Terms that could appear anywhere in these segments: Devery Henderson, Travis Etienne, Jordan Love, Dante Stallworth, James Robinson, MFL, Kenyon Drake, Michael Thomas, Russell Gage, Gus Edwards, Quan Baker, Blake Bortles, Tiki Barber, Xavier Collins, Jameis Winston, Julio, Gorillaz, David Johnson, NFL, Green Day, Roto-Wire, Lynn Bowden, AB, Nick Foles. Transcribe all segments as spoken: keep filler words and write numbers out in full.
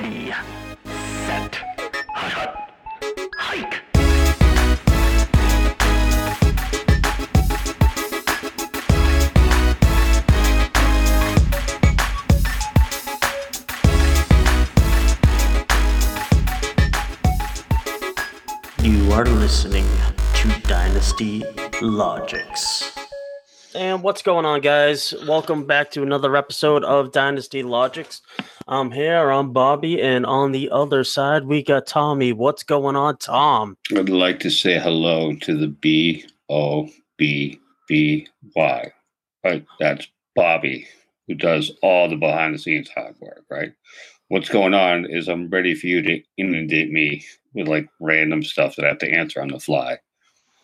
Ready, set, hut, hike. You are listening to Dynasty Logics. And what's going on, guys? Welcome back to another episode of Dynasty Logics. I'm here, I'm Bobby, and on the other side, we got Tommy. What's going on, Tom? I'd like to say hello to the B O B B Y. Right? That's Bobby, who does all the behind-the-scenes hard work, right? What's going on is I'm ready for you to inundate me with, like, random stuff that I have to answer on the fly,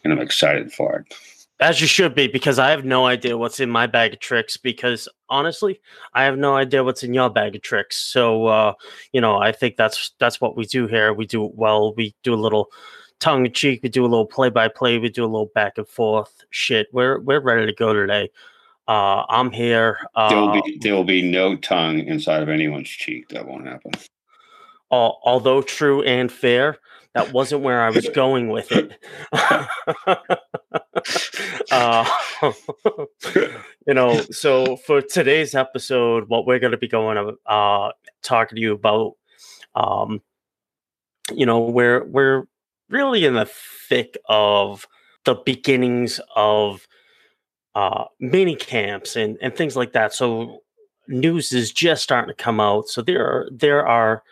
and I'm excited for it. As you should be, because I have no idea what's in my bag of tricks, because honestly, I have no idea what's in your bag of tricks. So, uh, you know, I think that's that's what we do here. We do it well. We do a little tongue-in-cheek. We do a little play-by-play. We do a little back-and-forth shit. We're we're ready to go today. Uh, I'm here. Uh, there, will be, there will be no tongue inside of anyone's cheek. That won't happen. Uh, although true and fair, that wasn't where I was going with it. uh, you know, so for today's episode, what we're going to be going to uh, talk to you about, um, you know, we're we're really in the thick of the beginnings of uh, mini camps and and things like that. So news is just starting to come out. So there are there are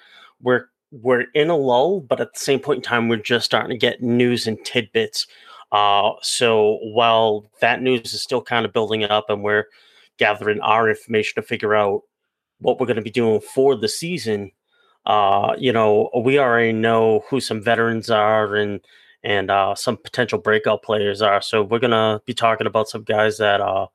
we're We're in a lull, but at the same point in time, we're just starting to get news and tidbits. Uh, so while that news is still kind of building up and we're gathering our information to figure out what we're going to be doing for the season, uh, you know, we already know who some veterans are and and uh, some potential breakout players are. So we're going to be talking about some guys that uh,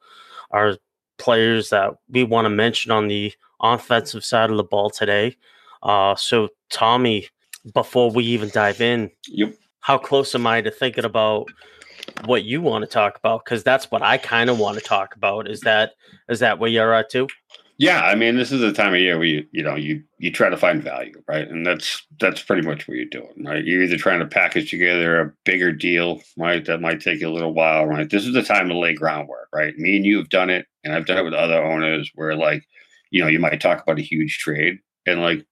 are players that we want to mention on the offensive side of the ball today. Uh, so Tommy, before we even dive in, yep. How close am I to thinking about what you want to talk about? Because that's what I kind of want to talk about. Is that is that where you're at too? Yeah, I mean, this is the time of year where you you know you you try to find value, right? And that's that's pretty much what you're doing, right? You're either trying to package together a bigger deal, right? That might take you a little while, right? This is the time to lay groundwork, right? Me and you have done it, and I've done it with other owners where, like, you know, you might talk about a huge trade and like.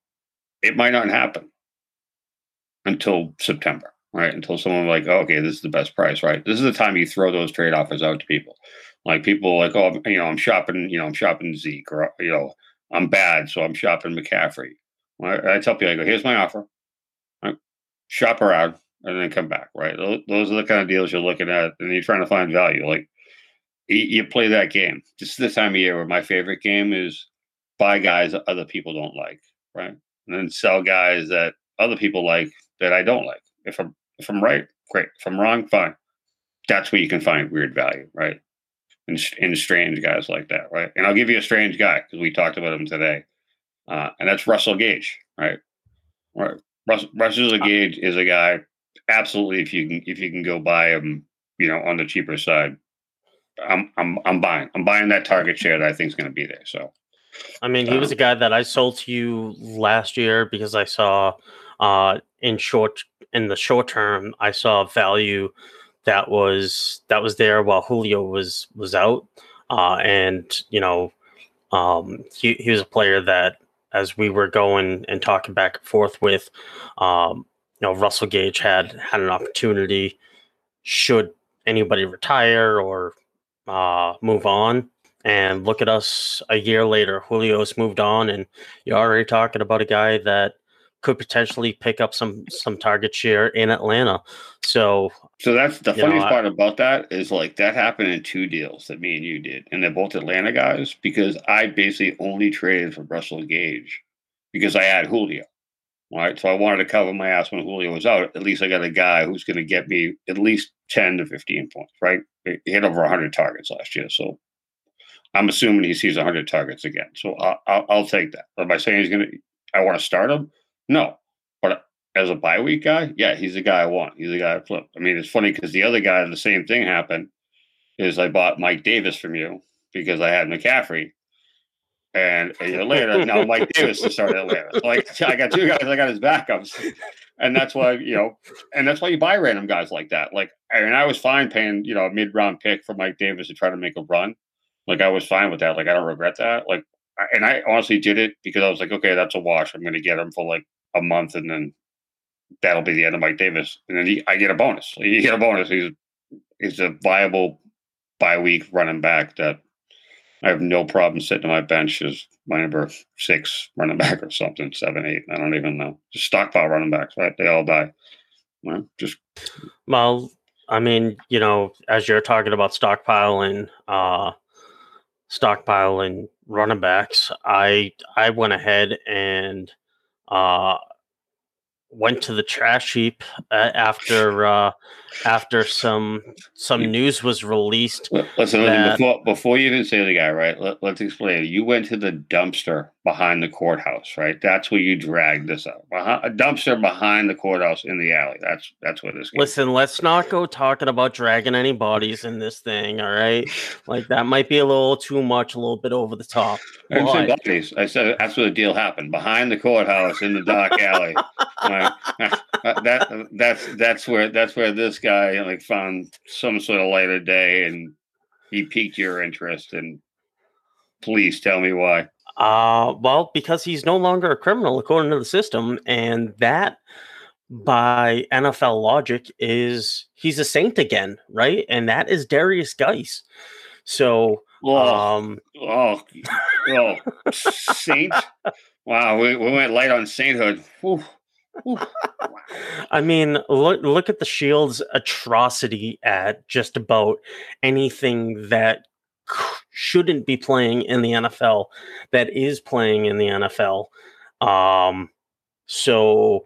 It might not happen until September, right? Until someone like, oh, okay, this is the best price, right? This is the time you throw those trade offers out to people. Like people like, oh, you know, I'm shopping, you know, I'm shopping Zeke, or, you know, I'm bad, so I'm shopping McCaffrey. Well, I, I tell people, I go, here's my offer. Right? Shop around and then come back, right? Those are the kind of deals you're looking at and you're trying to find value. Like you play that game. This is the time of year where my favorite game is buy guys that other people don't like, right? And then sell guys that other people like that I don't like. If I'm if I'm right, great. If I'm wrong, fine. That's where you can find weird value, right? And, and strange guys like that, right? And I'll give you a strange guy because we talked about him today, uh, and that's Russell Gage, right? Right. Russell, Russell Gage is a guy. Absolutely, if you can if you can go buy him, you know, on the cheaper side, I'm I'm I'm buying. I'm buying that target share that I think is going to be there. So. I mean, he was a guy that I sold to you last year because I saw uh, in short in the short term I saw value that was that was there while Julio was was out, uh, and you know um, he he was a player that as we were going and talking back and forth with, um, you know Russell Gage had had an opportunity should anybody retire or uh, move on. And look at us a year later. Julio's moved on, and you're already talking about a guy that could potentially pick up some some target share in Atlanta. So, so that's the funniest know, part I, about that is like that happened in two deals that me and you did, and they're both Atlanta guys because I basically only traded for Russell Gage because I had Julio. All right, so I wanted to cover my ass when Julio was out. At least I got a guy who's going to get me at least ten to fifteen points. Right, he had over a hundred targets last year, so. I'm assuming he sees one hundred targets again, so I'll, I'll, I'll take that. Am I saying he's gonna? I want to start him? No, but as a bye week guy, yeah, he's the guy I want. He's the guy I flip. I mean, it's funny because the other guy, the same thing happened. Is I bought Mike Davis from you because I had McCaffrey, And a year later, now Mike Davis is starting Atlanta. Like, I got two guys, I got his backups. And that's why, you know, and that's why you buy random guys like that. Like, I mean, I was fine paying, you know, a mid-round pick for Mike Davis to try to make a run. Like, I was fine with that. Like, I don't regret that. Like, and I honestly did it because I was like, okay, that's a wash. I'm going to get him for like a month, and then that'll be the end of Mike Davis. And then he, I get a bonus. You get a bonus. He's, he's a viable bi-week running back that I have no problem sitting on my bench as my number six running back or something, seven, eight. I don't even know. Just stockpile running backs, right? They all die. Well, just well, I mean, you know, as you're talking about stockpiling, uh, stockpiling running backs, I I went ahead and uh, went to the trash heap uh, after uh, after some some news was released. Listen, that... before, before you even say the guy, right, let, let's explain. You went to the dumpster behind the courthouse, right? That's where you dragged this out. Behind, a dumpster behind the courthouse in the alley. That's that's where this. Listen, let's not go talking about dragging any bodies in this thing, all right? Like, that might be a little too much, a little bit over the top. I didn't say bodies. I said that's where the deal happened, behind the courthouse in the dark alley. Right? that that's that's where that's where this guy like found some sort of light of day, and he piqued your interest. And please tell me why. Uh well, because he's no longer a criminal according to the system, and that by N F L logic is he's a saint again, right? And that is Darius Guice. So, oh, um, oh, oh, saint! Wow, we, we went light on sainthood. Whew. I mean, look look at the Shield's atrocity at just about anything that shouldn't be playing in the N F L that is playing in the N F L. Um, so,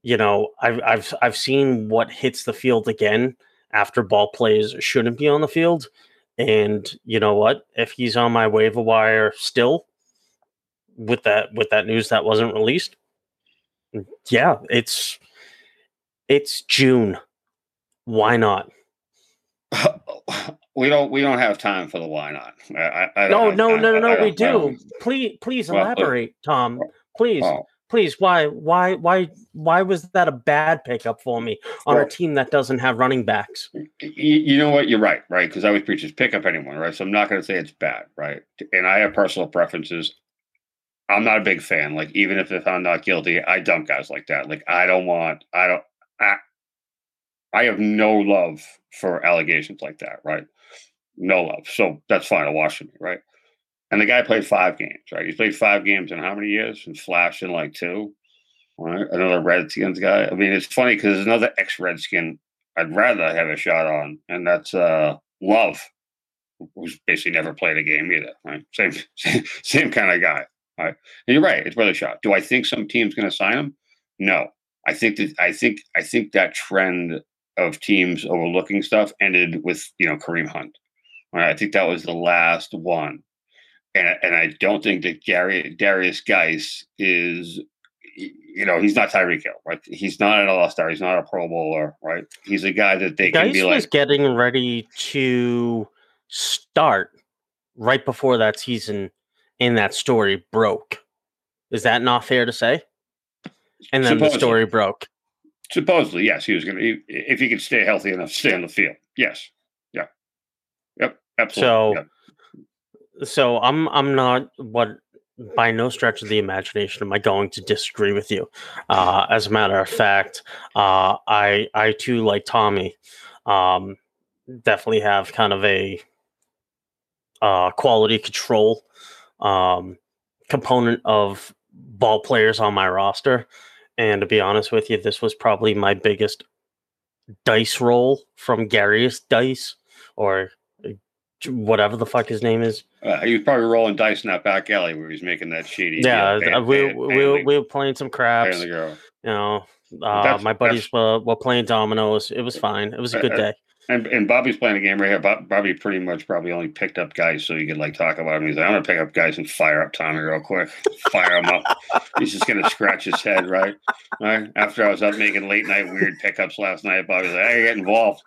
you know, I've I've I've seen what hits the field again after ball players shouldn't be on the field. And you know what? If he's on my waiver wire still, with that with that news that wasn't released. Yeah, it's it's June. Why not? We don't we don't have time for the why not. I, I, no, I no, no, no, no, no. We do. Please, please well, elaborate, uh, Tom. Please, oh. please. Why, why, why, why was that a bad pickup for me on well, a team that doesn't have running backs? You, you know what? You're right, right? Because I always preach is pick up anyone, right? So I'm not going to say it's bad, right? And I have personal preferences. I'm not a big fan. Like, even if I'm not guilty, I dump guys like that. Like, I don't want, I don't, I, I have no love for allegations like that, right? No love. So that's fine. I'll wash me, right? And the guy played five games, right? He's played five games in how many years? And flashed in like two, right? Another Redskins guy. I mean, it's funny because there's another ex-Redskin I'd rather have a shot on, and that's uh, Love, who's basically never played a game either, right? Same, same, same kind of guy. All right. And you're right. It's worth a shot. Do I think some team's going to sign him? No. I think that I think I think that trend of teams overlooking stuff ended with, you know, Kareem Hunt. All right. I think that was the last one, and and I don't think that Gary, Darius Guice is, you know, he's not Tyreek Hill, right? He's not an all-star. He's not a Pro Bowler, right? He's a guy that they Guice can be like. Guice was getting ready to start right before that season. And that story broke. Is that not fair to say? And then Supposedly. The story broke. Supposedly, yes. He was going to, if he could stay healthy enough, stay on the field. Yes. Yeah. Yep. Absolutely. So, yeah. so I'm, I'm not what by no stretch of the imagination am I going to disagree with you. Uh, as a matter of fact, uh, I, I too, like Tommy, um, definitely have kind of a uh, quality control Um, component of ball players on my roster, and to be honest with you, this was probably my biggest dice roll from Darius Guice or whatever the fuck his name is. Uh, he was probably rolling dice in that back alley where he was making that shady. Yeah, you know, band, we band, we, band, we, we were playing some craps. You know, uh, my buddies were, were playing dominoes. It was fine. It was a good day. And, and Bobby's playing a game right here. Bob, Bobby pretty much probably only picked up Guice so he could like talk about him. He's like, I'm going to pick up Guice and fire up Tommy real quick. Fire him up. He's just going to scratch his head, right? All right? After I was up making late night weird pickups last night, Bobby's like, I got involved.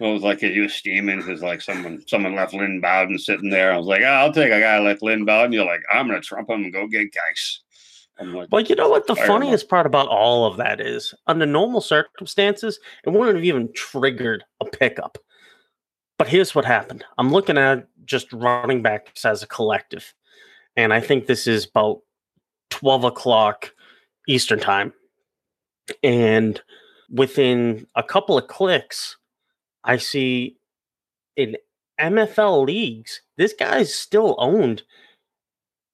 It was like it was steaming because like someone someone left Lynn Bowden sitting there. I was like, oh, I'll take a guy like Lynn Bowden. You're like, I'm gonna trump him and go get Guice. I'm like, but you know what the funniest him. part about all of that is, under normal circumstances, it wouldn't have even triggered a pickup. But here's what happened. I'm looking at just running backs as a collective, and I think this is about twelve o'clock Eastern time, and within a couple of clicks, I see in M F L leagues, this guy's still owned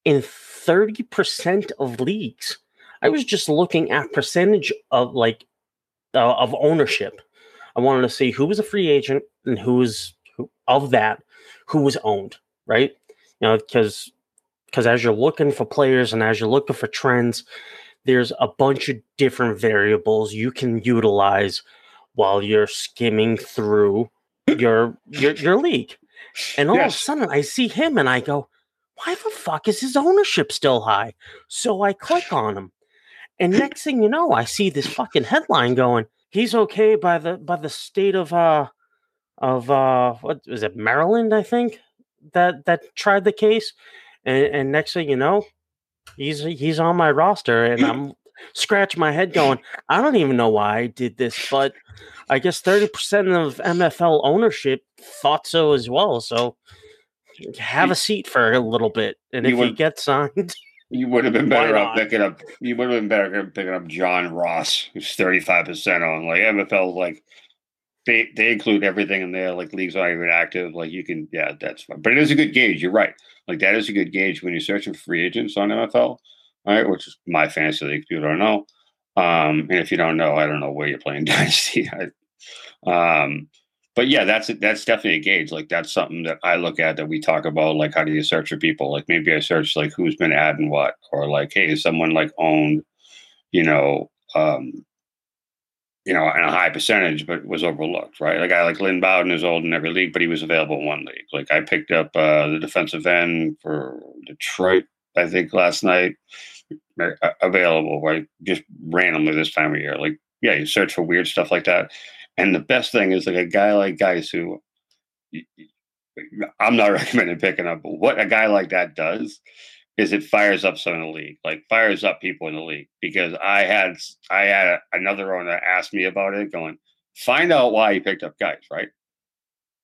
in thirty percent of leagues. I was just looking at percentage of like uh, of ownership. I wanted to see who was a free agent and who was who, of that, who was owned, right? You know, because because as you're looking for players and as you're looking for trends, there's a bunch of different variables you can utilize while you're skimming through your your, your league. And all yes. of a sudden, I see him and I go, why the fuck is his ownership still high? So I click on him. And next thing you know, I see this fucking headline going, he's okay by the by the state of, uh, of uh, what was it, Maryland, I think, that that tried the case. And, and next thing you know, he's he's on my roster, and I'm scratching my head going, I don't even know why I did this, but I guess thirty percent of M F L ownership thought so as well. So have a seat for a little bit, and you if would, you get signed, you would have been better off picking up. You would have been better picking up John Ross, who's thirty-five percent on. Like M F L, like they they include everything in there. Like leagues aren't even active. Like you can, yeah, that's fine. But it is a good gauge. You're right. Like that is a good gauge when you're searching for free agents on M F L. All right, which is my fantasy league. If you don't know, um, and if you don't know, I don't know where you're playing Dynasty. I, um, but yeah, that's that's definitely a gauge. Like that's something that I look at that we talk about. Like how do you search for people? Like maybe I search like who's been adding what, or like hey, is someone like owned, you know, um, you know, in a high percentage but was overlooked, right? Like I like Lynn Bowden is old in every league, but he was available in one league. Like I picked up uh, the defensive end for Detroit, I think last night. Available, right? Just randomly this time of year. Like, yeah, you search for weird stuff like that. And the best thing is, like, a guy like Guice, who I'm not recommending picking up, but what a guy like that does is it fires up some in the league, like fires up people in the league. Because I had I had another owner ask me about it, going, find out why you picked up Guice, right?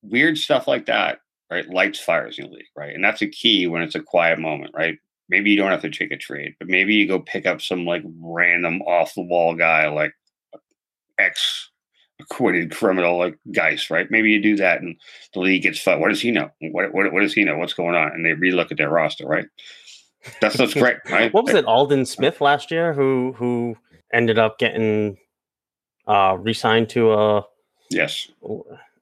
Weird stuff like that, right? Lights fires in the league, right? And that's a key when it's a quiet moment, right? Maybe you don't have to take a trade, but maybe you go pick up some like random off the wall guy, like ex acquitted criminal, like Guice, right? Maybe you do that and the league gets fun. What does he know? What, what, what does he know? What's going on? And they relook at their roster, right? That's what's great, right? What was it? Alden Smith last year who, who ended up getting uh, re-signed to a. Yes.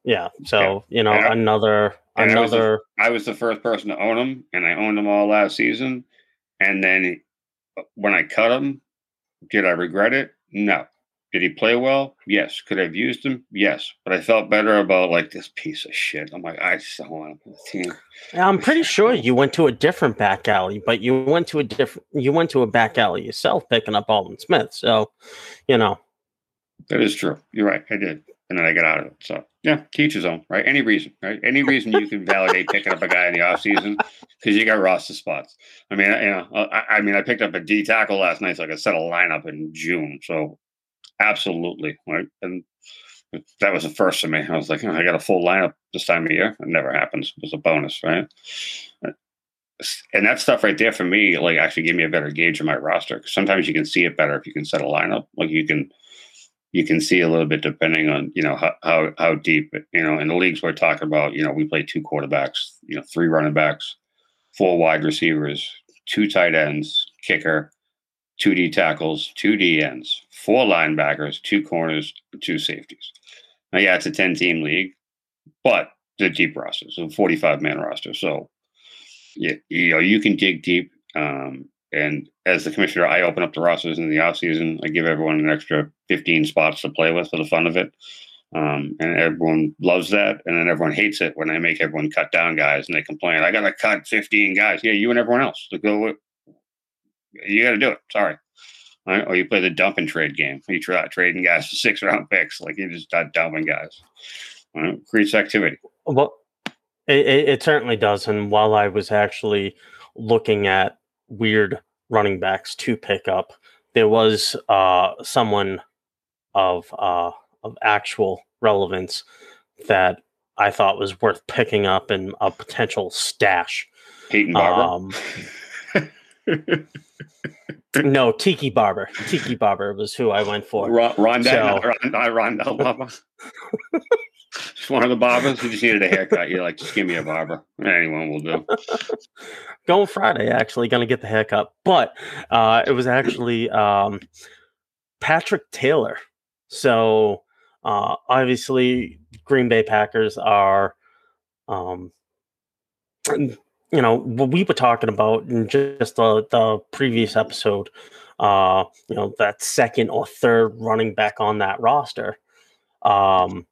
Yeah. So, yeah. you know, yeah. another, another. I was, the, I was the first person to own him, and I owned him all last season. And then when I cut him, did I regret it? No. Did he play well? Yes. Could I have used him? Yes. But I felt better about, like, this piece of shit. I'm like, I still want him on the team. I'm pretty sure you went to a different back alley, but you went to a different, you went to a back alley yourself picking up Alden Smith. So, you know. That is true. You're right. I did. And then I got out of it. So, yeah, teach his own, right? Any reason, right? Any reason you can validate picking up a guy in the offseason because you got roster spots. I mean, I, you know, I, I mean, I picked up a D tackle last night, so I could set a lineup in June. So, absolutely, right? And that was a first for me. I was like, oh, I got a full lineup this time of year. It never happens. It was a bonus, right? And that stuff right there for me, like, actually gave me a better gauge of my roster. Because sometimes you can see it better if you can set a lineup. Like, you can. You can see a little bit depending on, you know, how, how how deep, you know, in the leagues we're talking about, you know, we play two quarterbacks, you know, three running backs, four wide receivers, two tight ends, kicker, two D tackles, two D ends, four linebackers, two corners, two safeties. Now, yeah, it's a ten-team league, but they're deep rosters, so forty-five-man roster. So, yeah, you know, you can dig deep. Um, and as the commissioner, I open up the rosters in the offseason. I give everyone an extra fifteen spots to play with for the fun of it. Um, and everyone loves that. And then everyone hates it when I make everyone cut down guys and they complain, I got to cut fifteen guys. Yeah, you and everyone else. To go, you got to do it. Sorry. Right? Or you play the dump and trade game. You try trading guys for six round picks. Like you're just not dumping guys. Right? It creates activity. Well, it, it certainly does. And while I was actually looking at weird running backs to pick up, there was uh, someone of uh, of actual relevance that I thought was worth picking up in a potential stash. Peyton Barber. Um, no, Tiki Barber. Tiki Barber was who I went for. Ron, Ron, so, Ron, Ron, Ron Barber. Just one of the barbers who just needed a haircut. You're like, just give me a barber. Anyone will do. Going Friday, actually, going to get the haircut. But uh, it was actually um, Patrick Taylor. So uh, obviously, Green Bay Packers are, um, you know, what we were talking about in just the, the previous episode, uh, you know, that second or third running back on that roster. Um,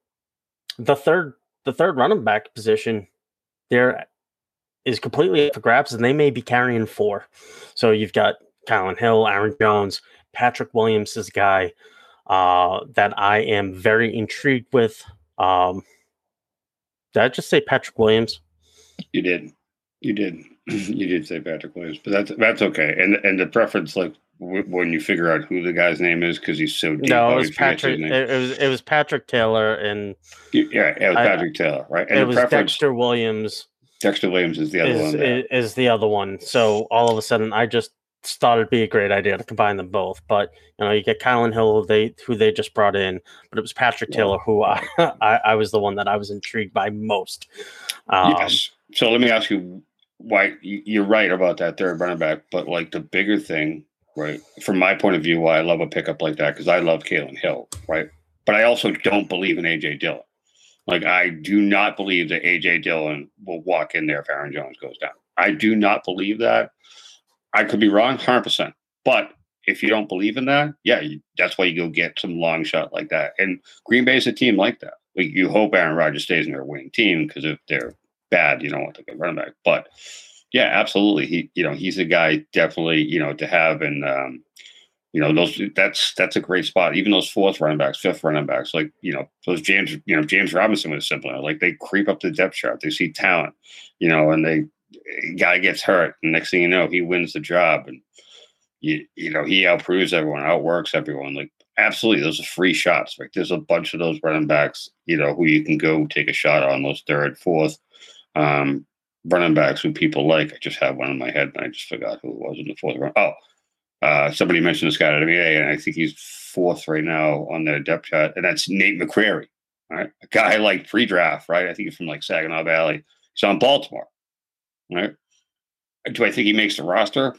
the third, the third running back position there is completely up for grabs, and they may be carrying four. So you've got Kylin Hill, Aaron Jones, Patrick Williams is a guy uh, that I am very intrigued with. Um, did I just say Patrick Williams? You did, you did, you did say Patrick Williams, but that's that's okay. And and the preference, like w- when you figure out who the guy's name is, because he's so deep. No, it was Patrick. It was it was Patrick Taylor, and yeah, it was I, Patrick Taylor, right? And it was Dexter Williams. Dexter Williams is the other is, one. There. Is the other one? So all of a sudden, I just thought it'd be a great idea to combine them both, but you know, you get Kylin Hill, they who they just brought in, but it was Patrick Taylor who I, I, I was the one that I was intrigued by most. Um, yes. So let me ask you why you're right about that third running back, but like the bigger thing, right? From my point of view, why I love a pickup like that, because I love Kylin Hill, right? But I also don't believe in A J Dillon. Like I do not believe that A J Dillon will walk in there if Aaron Jones goes down. I do not believe that. I could be wrong, one hundred percent. But if you don't believe in that, yeah, you, that's why you go get some long shot like that. And Green Bay is a team like that. Like you hope Aaron Rodgers stays in their winning team, because if they're bad, you don't want to get running back. But yeah, absolutely. He, you know, he's a guy definitely, you know, to have. And um, you know, those that's that's a great spot. Even those fourth running backs, fifth running backs, like you know, those James, you know, James Robinson was similar. Like they creep up the depth chart. They see talent, you know, and they. Guy gets hurt, and next thing you know, he wins the job, and you you know he outproves everyone, outworks everyone. Like absolutely, those are free shots. Like there's a bunch of those running backs, you know, who you can go take a shot on. Those third, fourth um, running backs who people like. I just have one in my head, and I just forgot who it was in the fourth round. Oh, uh, somebody mentioned this guy at M B A, and I think he's fourth right now on their depth chart, and that's Nate McQuarrie. All right, a guy like pre-draft, right? I think he's from like Saginaw Valley. He's on Baltimore. Right? Do I think he makes the roster?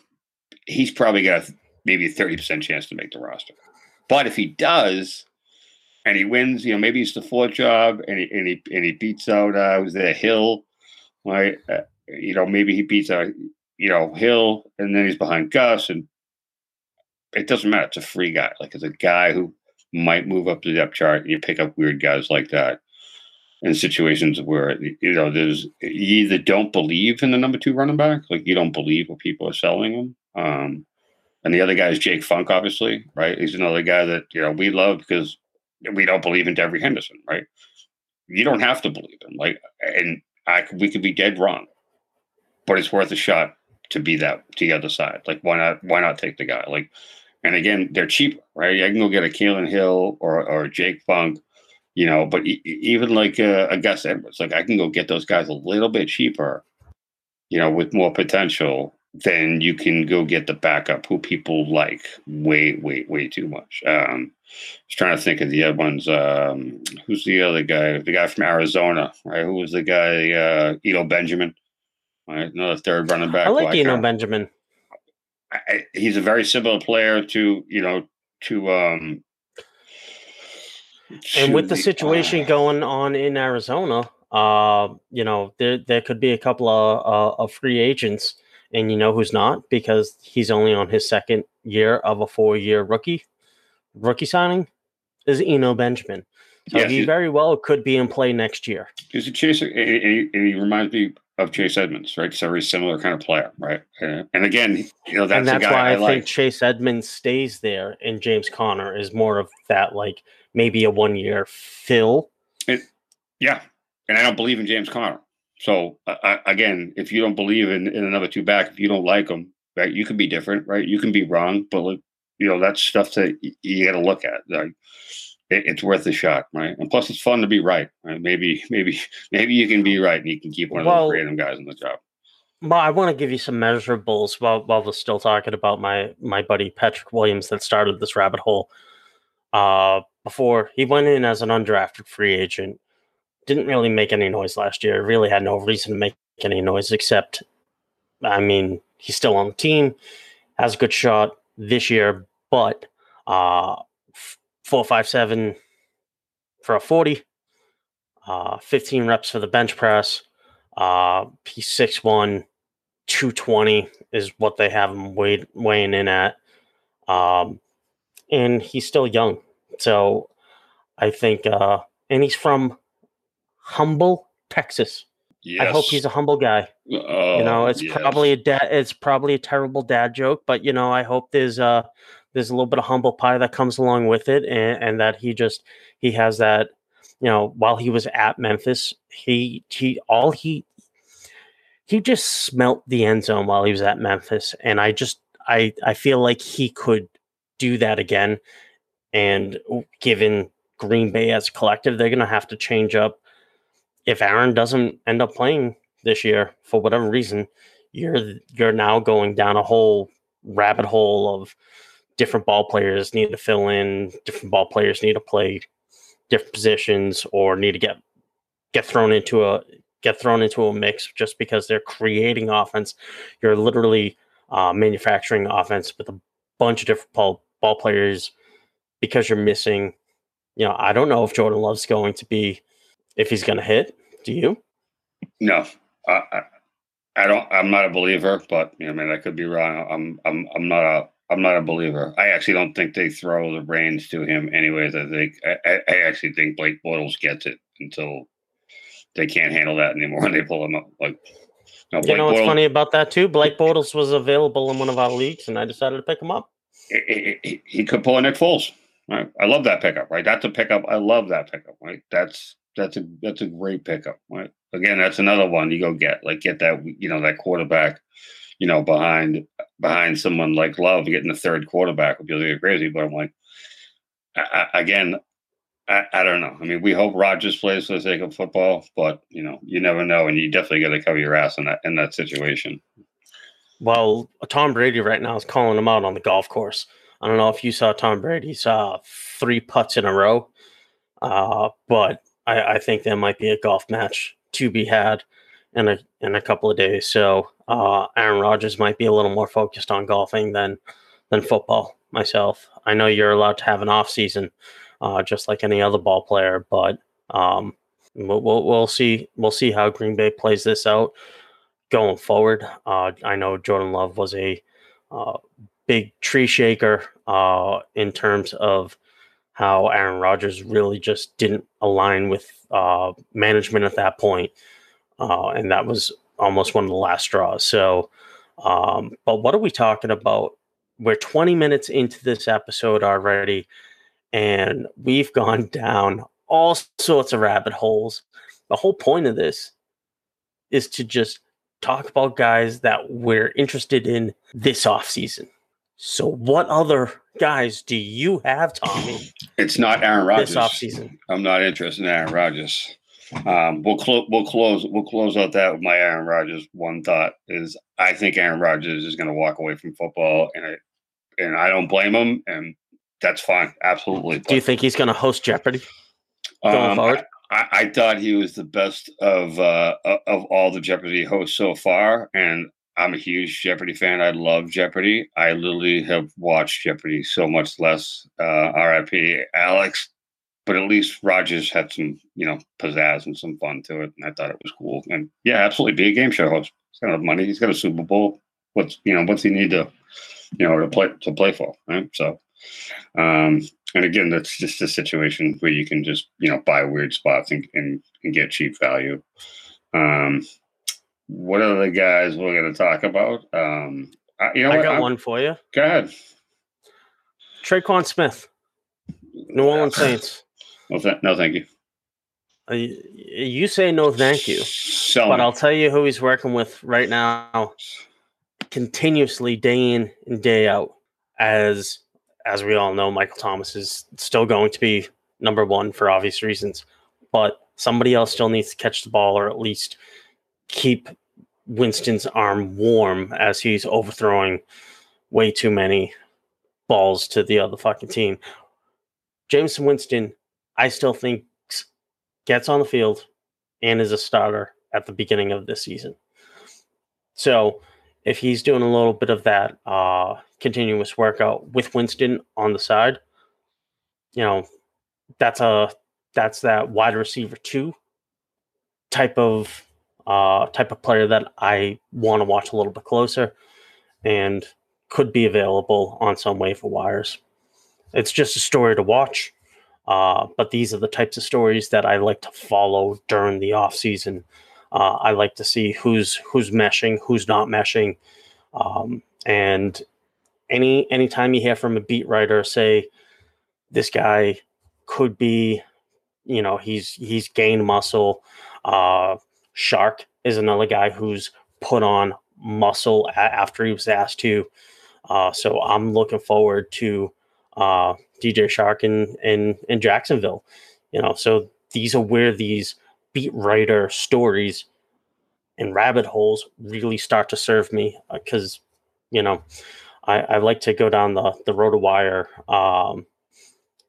He's probably got maybe a thirty percent chance to make the roster. But if he does, and he wins, you know, maybe it's the fourth job, and he and he and he beats out uh, was there Hill, right? Uh, you know, maybe he beats out you know Hill, and then he's behind Gus, and it doesn't matter. It's a free guy. Like it's a guy who might move up the depth chart, and you pick up weird guys like that. In situations where, you know, there's you either don't believe in the number two running back, like you don't believe what people are selling him. Um, and the other guy is Jake Funk, obviously, right? He's another guy that, you know, we love because we don't believe in Devery Henderson, right? You don't have to believe him. Like, and I we could be dead wrong, but it's worth a shot to be that to the other side. Like, why not, why not take the guy? Like, and again, they're cheaper, right? I can go get a Kylin Hill or, or Jake Funk. You know, but e- even like uh, a Gus Edwards, like I can go get those guys a little bit cheaper, you know, with more potential than you can go get the backup who people like way, way, way too much. Um, I was trying to think of the other ones. Um, who's the other guy? The guy from Arizona, right? Who was the guy? Uh, Eno Benjamin, right? Another third running back. I like Eno kind of, Benjamin. I, he's a very similar player to, you know, to, um, And with the situation going on in Arizona, uh, you know, there there could be a couple of, uh, of free agents, and you know who's not, because he's only on his second year of a four-year rookie. Rookie signing is Eno Benjamin. So yes, he very well could be in play next year. He's a Chase, and he, and he reminds me of Chase Edmonds, right? So he's a similar kind of player, right? And again, you know, that's, and that's the guy why I, I like. think Chase Edmonds stays there, and James Conner is more of that, like, maybe a one-year fill. It, Yeah. And I don't believe in James Conner. So, I, I, again, if you don't believe in, in another two back, if you don't like them, right, you can be different, right? You can be wrong, but, like, you know, that's stuff that y- you got to look at. Like, it, it's worth a shot, right? And plus, it's fun to be right. Right? Maybe, maybe, maybe you can be right and you can keep one of well, those random guys on the job. Well, I want to give you some measurables while while we're still talking about my my buddy Patrick Williams that started this rabbit hole. Uh, before he went in as an undrafted free agent. Didn't really make any noise last year. Really had no reason to make any noise except, I mean, he's still on the team, has a good shot this year, but uh, four five seven for a forty, uh, fifteen reps for the bench press. Uh, he's six one, two twenty is what they have him weighed, weighing in at. Um, and he's still young. So I think, uh, and he's from Humble, Texas. Yes. I hope he's a humble guy. Uh, you know, it's yes. probably a dad. It's probably a terrible dad joke, but you know, I hope there's uh there's a little bit of humble pie that comes along with it, and, and that he just he has that. You know, while he was at Memphis, he he all he he just smelt the end zone while he was at Memphis, and I just I I feel like he could do that again. And given Green Bay as a collective, they're going to have to change up. If Aaron doesn't end up playing this year for whatever reason, you're you're now going down a whole rabbit hole of different ball players need to fill in, different ball players need to play different positions or need to get get thrown into a get thrown into a mix just because they're creating offense. You're literally uh, manufacturing offense with a bunch of different ball, ball players because you're missing. You know, I don't know if Jordan Love's going to be. If he's going to hit, do you? No, I, I, I don't. I'm not a believer, but you know, man, I could be wrong. I'm, I'm, I'm not a, I'm not a believer. I actually don't think they throw the reins to him, anyways. I think I, I actually think Blake Bortles gets it until they can't handle that anymore, and they pull him up. Like, no, you know what's Bortles, funny about that too? Blake Bortles was available in one of our leagues, and I decided to pick him up. He, he, he could pull a Nick Foles. Right? I love that pickup. Right, that's a pickup. I love that pickup. Right, that's. That's a that's a great pickup. Right? Again, that's another one you go get like get that you know that quarterback, you know behind behind someone like Love getting the third quarterback would be really crazy. But I'm like, I, I, again, I, I don't know. I mean, we hope Rodgers plays for the sake of football, but you know you never know, and you definitely got to cover your ass in that in that situation. Well, Tom Brady right now is calling him out on the golf course. I don't know if you saw Tom Brady's uh, three putts in a row, uh, but. I, I think there might be a golf match to be had in a in a couple of days. So uh, Aaron Rodgers might be a little more focused on golfing than than football. Myself, I know you're allowed to have an off season, uh, just like any other ball player. But um, we'll, we'll we'll see we'll see how Green Bay plays this out going forward. Uh, I know Jordan Love was a uh, big tree shaker uh, in terms of. How Aaron Rodgers really just didn't align with uh, management at that point. Uh, and that was almost one of the last straws. So, um, but what are we talking about? We're twenty minutes into this episode already, and we've gone down all sorts of rabbit holes. The whole point of this is to just talk about guys that we're interested in this offseason. So what other guys do you have, Tommy? It's not Aaron Rodgers. This offseason. I'm not interested in Aaron Rodgers. Um, we'll, cl- we'll, close, we'll close out that with my Aaron Rodgers one thought is I think Aaron Rodgers is going to walk away from football, and I, and I don't blame him, and that's fine. Absolutely. But, do you think he's going to host Jeopardy going um, forward? I, I thought he was the best of uh, of all the Jeopardy hosts so far, and I'm a huge Jeopardy fan. I love Jeopardy. I literally have watched Jeopardy so much less. Uh, R I P Alex, but at least Rodgers had some, you know, pizzazz and some fun to it, and I thought it was cool. And yeah, absolutely, be a game show host. He's got enough money. He's got a Super Bowl. What's you know, what's he need to, you know, to play to play for, right? So, um, and again, that's just a situation where you can just you know buy weird spots and and, and get cheap value. Um. What are the guys we're going to talk about? Um, I, you know, I what? got I'm, one for you. Go ahead. Tre'Quan Smith, New Orleans Saints. Well, th- no, thank you. You say no thank you. So, but I'll tell you who he's working with right now continuously day in and day out. As as we all know, Michael Thomas is still going to be number one for obvious reasons. But somebody else still needs to catch the ball or at least keep Winston's arm warm as he's overthrowing way too many balls to the other fucking team. Jameis Winston, I still think, gets on the field and is a starter at the beginning of this season. So if he's doing a little bit of that uh, continuous workout with Winston on the side, you know, that's a that's that wide receiver two type of uh, type of player that I want to watch a little bit closer and could be available on some waiver wires. It's just a story to watch, uh, but these are the types of stories that I like to follow during the off season. Uh, I like to see who's who's meshing, who's not meshing, um, and any anytime you hear from a beat writer say this guy could be, you know, he's he's gained muscle. Uh, Chark is another guy who's put on muscle a- after he was asked to. Uh, so I'm looking forward to uh, D J Chark in, in in Jacksonville. You know, so these are where these beat writer stories and rabbit holes really start to serve me, because, you know, I, I like to go down the, the Roto-Wire um,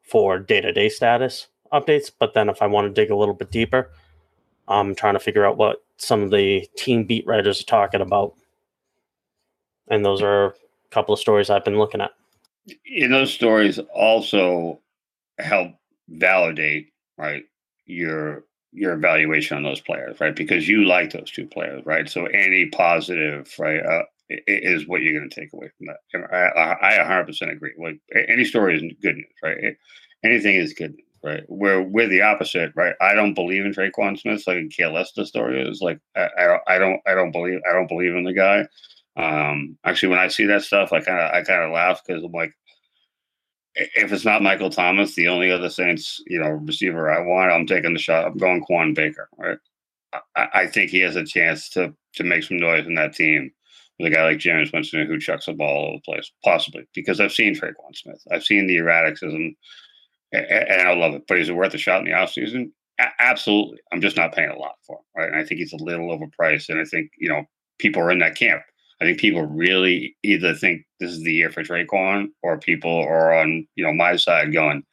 for day-to-day status updates. But then if I want to dig a little bit deeper, I'm trying to figure out what some of the team beat writers are talking about. And those are a couple of stories I've been looking at. And those stories also help validate, right, your your evaluation on those players, right? Because you like those two players, right? So any positive, right, uh, is what you're going to take away from that. I, I one hundred percent agree. Like, any story is good news, right? Anything is good news, right? We're, we're the opposite, right? I don't believe in Tre'Quan Smith. Like, in K L S, the story is like, I, I don't, I don't believe, I don't believe in the guy. Um, actually, when I see that stuff, I kind of, I kind of laugh, because I'm like, if it's not Michael Thomas, the only other Saints, you know, receiver I want, I'm taking the shot. I'm going Quan Baker, right? I, I think he has a chance to to make some noise in that team with a guy like Jameis Winston, who chucks the ball all over the place, possibly, because I've seen Tre'Quan Smith. I've seen the erraticism, and, and I love it. But is it worth a shot in the offseason? A- absolutely. I'm just not paying a lot for him, right? And I think he's a little overpriced, and I think, you know, people are in that camp. I think people really either think this is the year for Tre'Quan, or people are on, you know, my side going,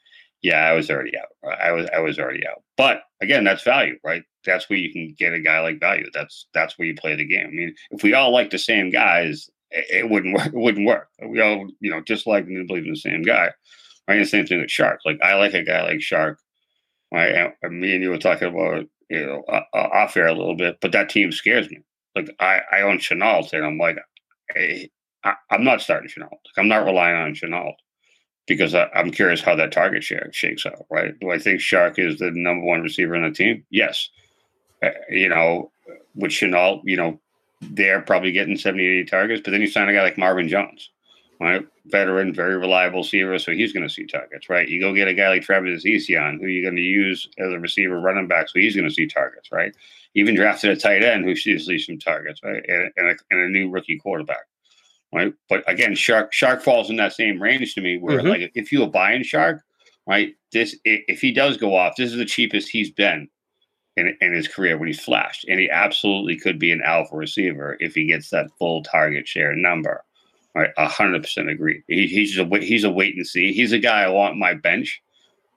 yeah, I was already out. I was I was already out. But again, that's value, right? That's where you can get a guy like value. That's that's where you play the game. I mean, if we all like the same guys, it, it wouldn't work. It wouldn't work. We all, you know, just like and believe in the same guy. Right? The same thing with Chark. Like, I like a guy like Chark. Right? And, and me and you were talking about, you know, uh, uh, off air a little bit, but that team scares me. Like, I, I own Chenault, and I'm like, hey, I, I'm not starting Chenault. Like, I'm not relying on Chenault, because I, I'm curious how that target share shakes out, right? Do I think Chark is the number one receiver on the team? Yes. Uh, you know, with Chenault, you know, they're probably getting seventy, eighty targets, but then you sign a guy like Marvin Jones, right? Veteran, very reliable receiver, so he's going to see targets, right? You go get a guy like Travis Etienne, who you're going to use as a receiver running back, so he's going to see targets, right? Even drafted a tight end who should see some targets, right? And, and, a, and a new rookie quarterback, right? But again, Chark Chark falls in that same range to me, where, mm-hmm. like, if you are buying Chark, right, this if he does go off, this is the cheapest he's been in, in his career when he's flashed, and he absolutely could be an alpha receiver if he gets that full target share number, right? A hundred percent agree. He, he's a he's a wait and see. He's a guy I want on my bench,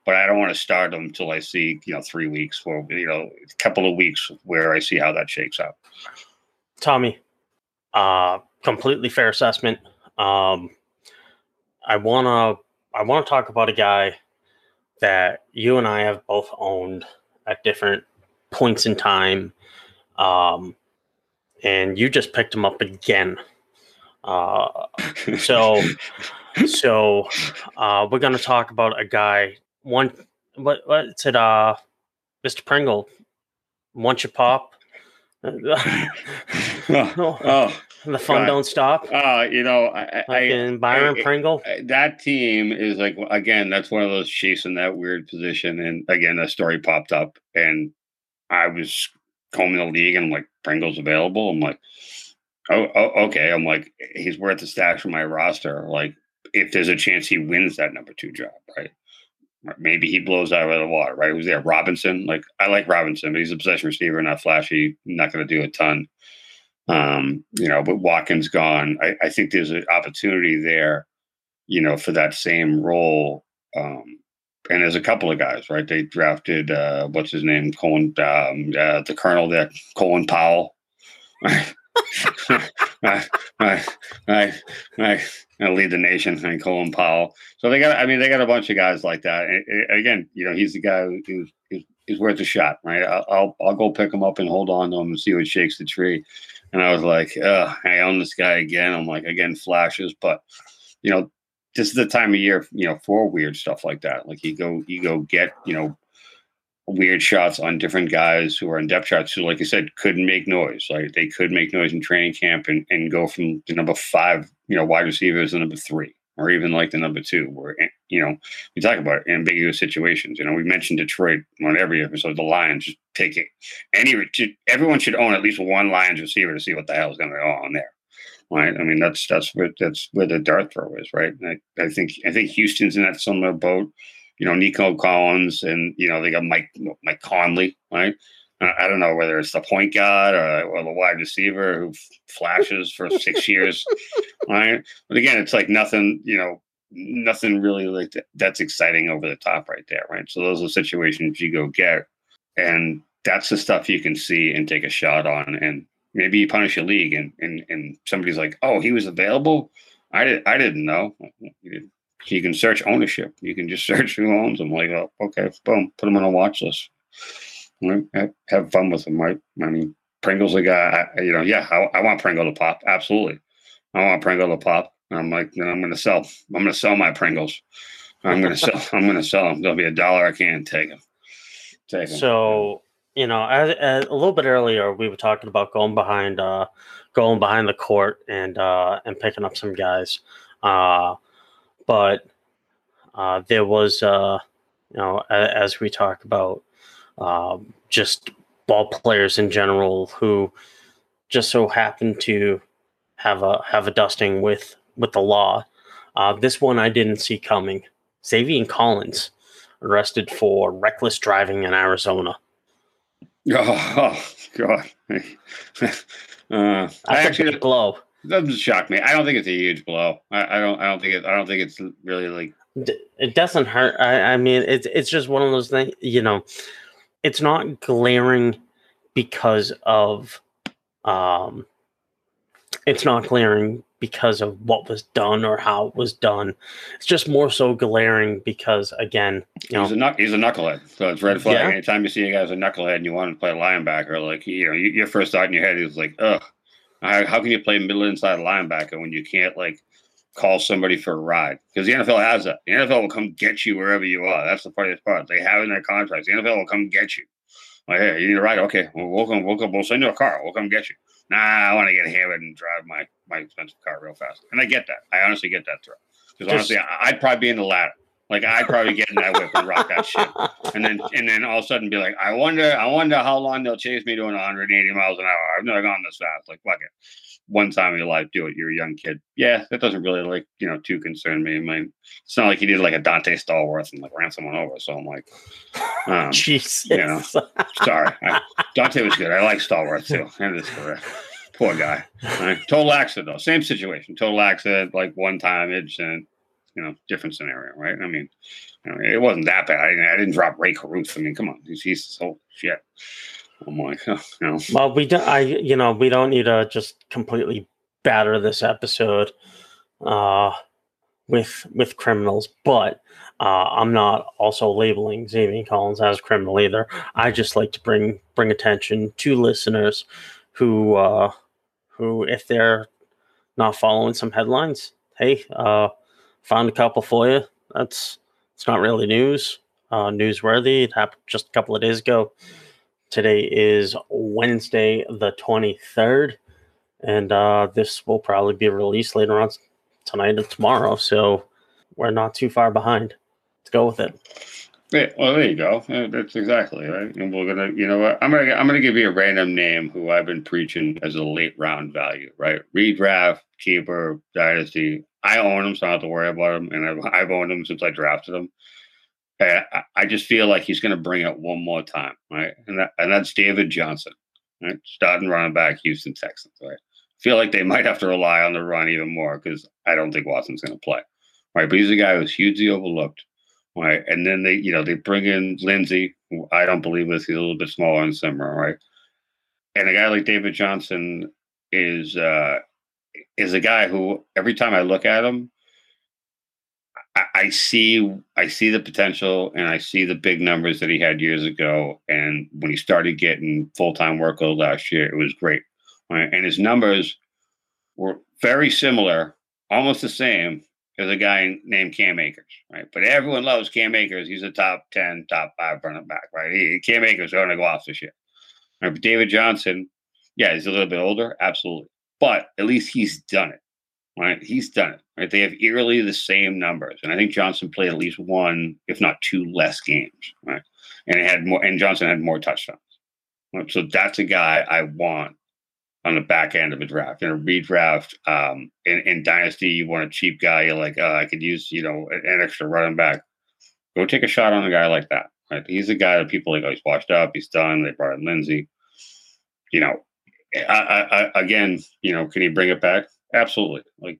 but I don't want to start them until I see, you know, three weeks or, you know, a couple of weeks where I see how that shakes out. Tommy, uh, completely fair assessment. Um, I wanna I wanna talk about a guy that you and I have both owned at different points in time, um, and you just picked him up again. Uh, so so uh, we're gonna talk about a guy. One, what what's it? Uh, Mister Pringle, once you pop, oh, oh, the fun God. Don't stop. Uh, you know, I, like I Byron I, Pringle. I, that team is like, again, that's one of those Chiefs in that weird position. And again, a story popped up, and I was combing the league and I'm like, Pringle's available. I'm like, oh, oh, okay. I'm like, he's worth the stash for my roster. Like, if there's a chance he wins that number two job, right? Maybe he blows out of the water, right? Who's there? Robinson. Like, I like Robinson, but he's a possession receiver, not flashy, not going to do a ton. Um, you know, but Watkins gone. I, I think there's an opportunity there, you know, for that same role. Um, and there's a couple of guys, right? They drafted, uh, what's his name? Colin, um, uh, the Colonel there, Colin Powell. I, I, I, I, I lead the nation, and Colin Powell. So they got, I mean, they got a bunch of guys like that. And, and again, you know, he's the guy who's, who's, who's worth a shot, right? I'll, I'll go pick him up and hold on to him and see what shakes the tree. And I was like, oh, I own this guy again. I'm like, again, flashes. But, you know, this is the time of year, you know, for weird stuff like that. Like, you go, you go get, you know, weird shots on different guys who are in depth shots who, like I said, could make noise. Like, they could make noise in training camp and, and go from the number five, you know, wide receivers to number three, or even like the number two, where, you know, we talk about ambiguous situations. You know, we mentioned Detroit on every episode. The Lions, just take it. Any, everyone should own at least one Lions receiver to see what the hell is going on there. Right? I mean, that's that's where that's where the dart throw is, right? And I, I think I think Houston's in that similar boat. You know, Nico Collins, and you know they got Mike Mike Conley, right? Uh, I don't know whether it's the point guard or, or the wide receiver who f- flashes for six years, right? But again, it's like nothing, you know, nothing really like that, that's exciting over the top right there, right? So those are situations you go get, and that's the stuff you can see and take a shot on, and maybe you punish your league, and and and somebody's like, oh, he was available, I did, I didn't know, you didn't. So you can search ownership. You can just search who owns them. Like, oh, okay, boom, put them on a watch list. Right? Have fun with them, right? I mean, Pringle's a guy, I, you know, yeah, I, I want Pringle to pop. Absolutely. I want Pringle to pop. And I'm like, you know, I'm going to sell. I'm going to sell my Pringles. I'm going to sell. I'm going to sell them. There'll be a dollar I can take them. Take them. So, you know, as, as a little bit earlier, we were talking about going behind, uh, going behind the court and uh, and picking up some guys. Uh, But uh, there was, uh, you know, a, as we talk about uh, just ball players in general who just so happen to have a have a dusting with, with the law. Uh, this one I didn't see coming. Xavier Collins arrested for reckless driving in Arizona. Oh, God. uh, I, I actually blow. It doesn't shock me. I don't think it's a huge blow. I, I don't. I don't think it. I don't think it's really like. It doesn't hurt. I, I mean, it's it's just one of those things. You know, it's not glaring because of, um, it's not glaring because of what was done or how it was done. It's just more so glaring because, again, you know, he's a knuck- he's a knucklehead. So it's red flag. Yeah. Anytime you see a guy as a knucklehead and you want him to play linebacker, like, you know, your first thought in your head is like, ugh. How can you play middle inside linebacker when you can't, like, call somebody for a ride? Because the N F L has that. The N F L will come get you wherever you are. That's the funniest part. They have in their contracts. The N F L will come get you. Like, hey, you need a ride? Okay, well, we'll come. We'll come. We'll send you a car. We'll come get you. Nah, I want to get hammered and drive my, my expensive car real fast. And I get that. I honestly get that threat. Because honestly, I'd probably be in the latter. Like, I'd probably get in that whip and rock that shit. And then and then all of a sudden be like, I wonder I wonder how long they'll chase me doing one hundred eighty miles an hour. I've never gone this fast. Like, fuck it. One time in your life, do it. You're a young kid. Yeah, that doesn't really, like, you know, too concern me. I mean, it's not like he did, like, a Dante Stallworth and, like, ran someone over. So I'm like, um, Jesus. You know, sorry. I, Dante was good. I like Stallworth, too. End of his career. Poor guy. Right? Total accident, though. Same situation. Total accident, like, one-time incident. You know, different scenario, right? I mean, you know, it wasn't that bad. I didn't, I didn't drop Ray Caruth. I mean, come on, he's he's holy shit. I'm like, oh, you know. Well, we don't. I, you know, we don't need to just completely batter this episode uh, with with criminals. But uh, I'm not also labeling Xavier Collins as a criminal either. I just like to bring bring attention to listeners who uh, who, if they're not following some headlines, hey. Uh, Found a couple for you. That's it's not really news, uh, newsworthy. It happened just a couple of days ago. Today is Wednesday, the twenty-third, and uh, this will probably be released later on tonight or tomorrow. So we're not too far behind. Let's go with it. Yeah, well, there you go. That's exactly right. And we're gonna, you know what? I'm gonna, I'm gonna give you a random name who I've been preaching as a late round value, right? Redraft, keeper, dynasty. I own him, so I don't have to worry about him. And I've, I've owned him since I drafted him. And I, I just feel like he's gonna bring it one more time, right? And that, and that's David Johnson, right? Starting running back, Houston Texans, right? I feel like they might have to rely on the run even more because I don't think Watson's gonna play, right? But he's a guy who's hugely overlooked. Right. And then they, you know, they bring in Lindsey, who I don't believe this. He's a little bit smaller and similar. Right. And a guy like David Johnson is uh, is a guy who every time I look at him, I, I see I see the potential and I see the big numbers that he had years ago. And when he started getting full time workload last year, it was great. Right? And his numbers were very similar, almost the same. There's a guy named Cam Akers, right? But everyone loves Cam Akers. He's a top ten, top five running back, right? He, Cam Akers is going to go off this year. Right? But David Johnson, yeah, he's a little bit older, absolutely. But at least he's done it, right? He's done it, right? They have eerily the same numbers. And I think Johnson played at least one, if not two, less games, right? And it had more, and Johnson had more touchdowns. Right? So that's a guy I want on the back end of a draft. In a redraft, um, in, in Dynasty, you want a cheap guy. You're like, uh, I could use, you know, an, an extra running back. Go take a shot on a guy like that. Right? He's a guy that people like, oh, he's washed up. He's done. They brought in Lindsey. You know, I, I, I, again, you know, can he bring it back? Absolutely. Like,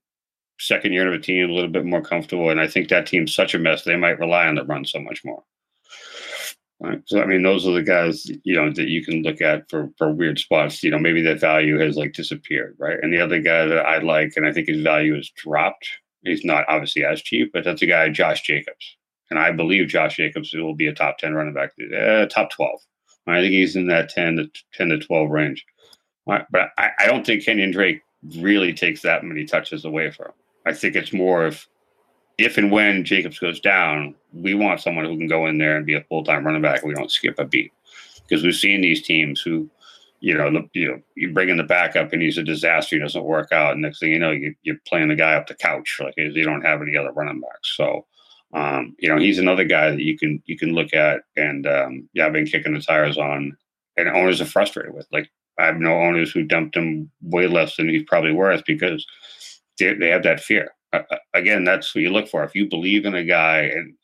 second year of a team, a little bit more comfortable. And I think that team's such a mess. They might rely on the run so much more. Right. So, I mean, those are the guys, you know, that you can look at for, for weird spots. You know, maybe that value has, like, disappeared, right? And the other guy that I like, and I think his value has dropped, he's not obviously as cheap, but that's a guy, Josh Jacobs. And I believe Josh Jacobs will be a top ten running back, uh, top twelve. I think he's in that ten to twelve range. But I, I don't think Kenyon Drake really takes that many touches away from him. I think it's more of, if and when Jacobs goes down, we want someone who can go in there and be a full-time running back. We don't skip a beat because we've seen these teams who, you know, the, you know, you bring in the backup and he's a disaster. He doesn't work out. And next thing you know, you, you're playing the guy up the couch. Like, you don't have any other running backs. So, um, you know, he's another guy that you can, you can look at and, um, yeah, I've been kicking the tires on and owners are frustrated with. Like, I've known owners who dumped him way less than he's probably worth because they, they have that fear. Uh, again, that's what you look for. If you believe in a guy and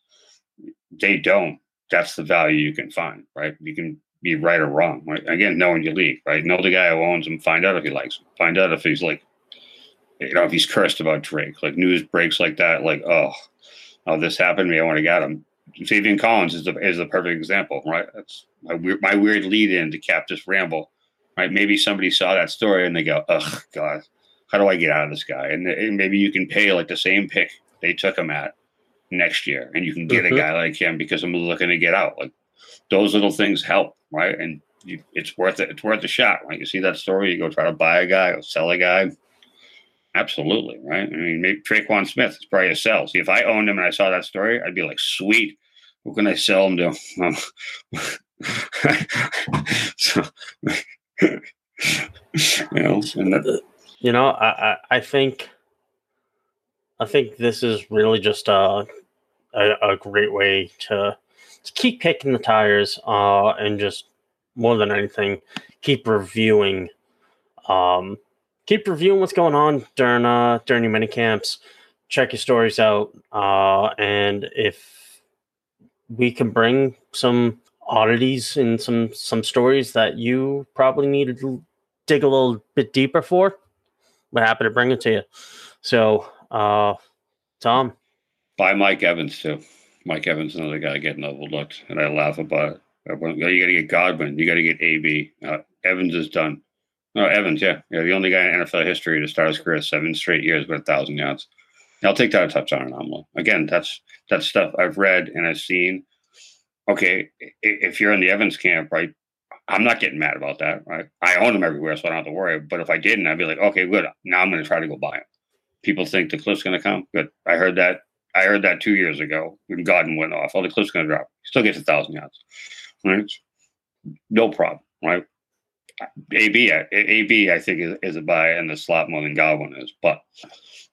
they don't, that's the value you can find, right? You can be right or wrong, right? Again, knowing your league, right? Know the guy who owns him. Find out if he likes him. Find out if he's like, you know, if he's cursed about Drake. Like, news breaks like that, like, oh, oh, this happened to me. I want to get him. Xavier Collins is the is the perfect example, right? That's my weird, my weird lead-in to cap this ramble, right? Maybe somebody saw that story and they go, oh, God. How do I get out of this guy? And, and maybe you can pay like the same pick they took him at next year, and you can get mm-hmm. a guy like him because I'm looking to get out. Like, those little things help, right? And you, it's worth it. It's worth a shot, right? You see that story, you go try to buy a guy or sell a guy. Absolutely, right? I mean, maybe Tre'Quan Smith is probably a sell. See, if I owned him and I saw that story, I'd be like, sweet. Who can I sell him to? Um, so, you know, and that, You know, I, I, I think I think this is really just a, a, a great way to, to keep kicking the tires uh, and just more than anything, keep reviewing um, keep reviewing what's going on during, uh, during your mini camps. Check your stories out. Uh, and if we can bring some oddities and some, some stories that you probably need to dig a little bit deeper for, we're happy to bring it to you. So, uh, Tom. Buy Mike Evans, too. Mike Evans is another guy getting overlooked, and I laugh about it. You got to get Godwin. You got to get A B. Uh, Evans is done. No, Evans, yeah. You're the only guy in N F L history to start his career seven straight years with one thousand yards. And I'll take that a touchdown anomaly. Again, that's, that's stuff I've read and I've seen. Okay, if you're in the Evans camp, right, I'm not getting mad about that, right? I own them everywhere, so I don't have to worry. But if I didn't, I'd be like, okay, good. Now I'm going to try to go buy them. People think the cliff's going to come. Good. I heard that. I heard that two years ago when Godwin went off. Oh, the cliff's going to drop. He still gets a thousand yards, right? No problem, right? A B, I, A B, I think is, is a buy in the slot more than Godwin is. But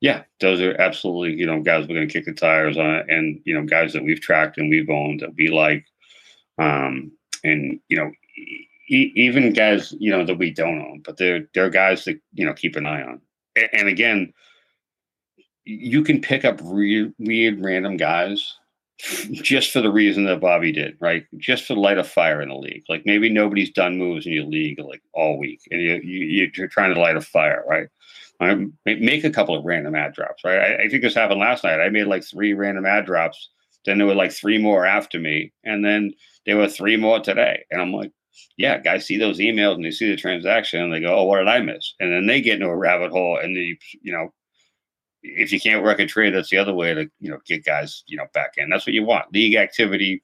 Yeah, those are absolutely, you know, guys we're going to kick the tires on it, and, you know, guys that we've tracked and we've owned that we like. Um, and, you know, e- even guys, you know, that we don't own, but they're, they're guys that, you know, keep an eye on. And, and again, you can pick up re- weird, random guys just for the reason that Bobby did, right? Just to light a fire in the league. Like, maybe nobody's done moves in your league like all week, and you, you, you're trying to light a fire, right? Um, make a couple of random ad drops, right? I, I think this happened last night. I made like three random ad drops. Then there were like three more after me. And then there were three more today. And I'm like, yeah, guys see those emails and they see the transaction and they go, oh, what did I miss? And then they get into a rabbit hole. And then, you, you know, if you can't work a trade, that's the other way to, you know, get guys, you know, back in. That's what you want. League activity,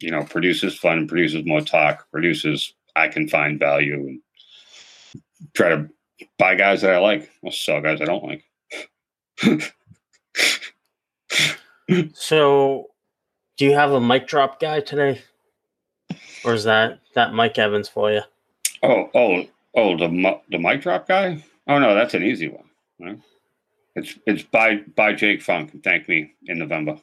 you know, produces fun, produces more talk, produces, I can find value and try to buy guys that I like. I'll sell guys I don't like. So, do you have a mic drop guy today, or is that that Mike Evans for you? Oh, oh, oh, the the mic drop guy. Oh no, that's an easy one. It's it's buy buy Jake Funk and thank me in November.